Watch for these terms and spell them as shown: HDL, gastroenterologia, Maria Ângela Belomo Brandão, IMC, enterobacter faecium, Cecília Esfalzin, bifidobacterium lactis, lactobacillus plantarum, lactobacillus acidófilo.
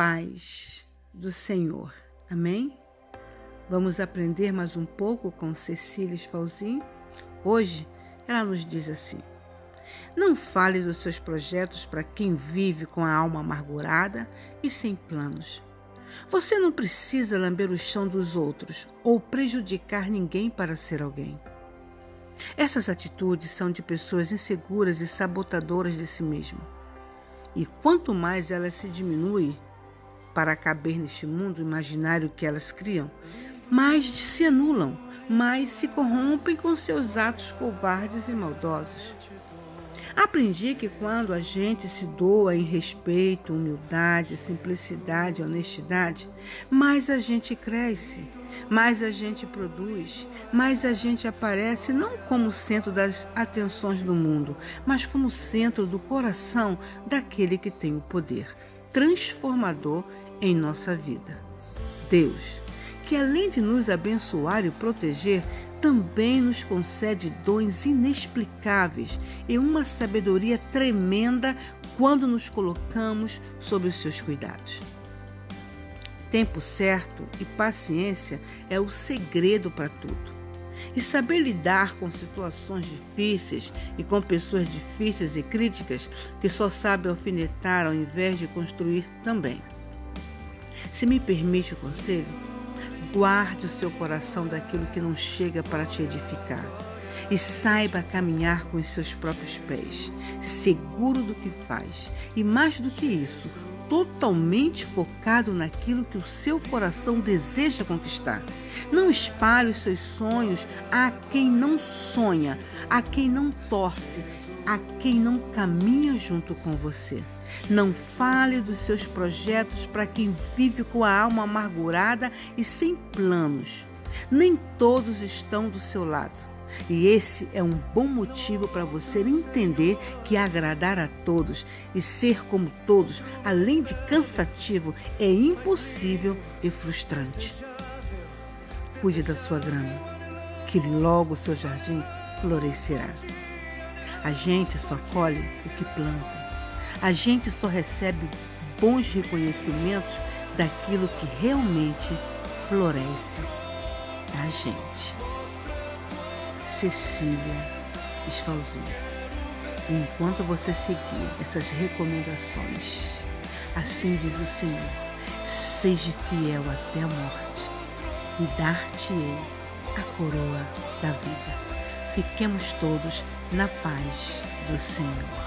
paz do Senhor. Amém? Vamos aprender mais um pouco com Cecília Esfalzin. Hoje, ela nos diz assim: não fale dos seus projetos para quem vive com a alma amargurada e sem planos. Você não precisa lamber o chão dos outros ou prejudicar ninguém para ser alguém. Essas atitudes são de pessoas inseguras e sabotadoras de si mesma. E quanto mais elas se diminuem para caber neste mundo imaginário que elas criam, mais se anulam, mais se corrompem com seus atos covardes e maldosos. Aprendi que quando a gente se doa em respeito, humildade, simplicidade, honestidade, mais a gente cresce, mais a gente produz, mais a gente aparece não como centro das atenções do mundo, mas como centro do coração daquele que tem o poder transformador em nossa vida. Deus, que além de nos abençoar e proteger, também nos concede dons inexplicáveis e uma sabedoria tremenda quando nos colocamos sob os seus cuidados. Tempo certo e paciência é o segredo para tudo. E saber lidar com situações difíceis e com pessoas difíceis e críticas que só sabem alfinetar ao invés de construir também. Se me permite o conselho, guarde o seu coração daquilo que não chega para te edificar e saiba caminhar com os seus próprios pés, seguro do que faz e, mais do que isso, totalmente focado naquilo que o seu coração deseja conquistar. Não espalhe os seus sonhos a quem não sonha, a quem não torce, a quem não caminha junto com você. Não fale dos seus projetos para quem vive com a alma amargurada e sem planos. Nem todos estão do seu lado. E esse é um bom motivo para você entender que agradar a todos e ser como todos, além de cansativo, é impossível e frustrante. Cuide da sua grama, que logo o seu jardim florescerá. A gente só colhe o que planta. A gente só recebe bons reconhecimentos daquilo que realmente floresce na gente. Cecília Esfalzin. Enquanto você seguir essas recomendações, assim diz o Senhor: seja fiel até a morte e dar-te-ei a coroa da vida. Fiquemos todos na paz do Senhor.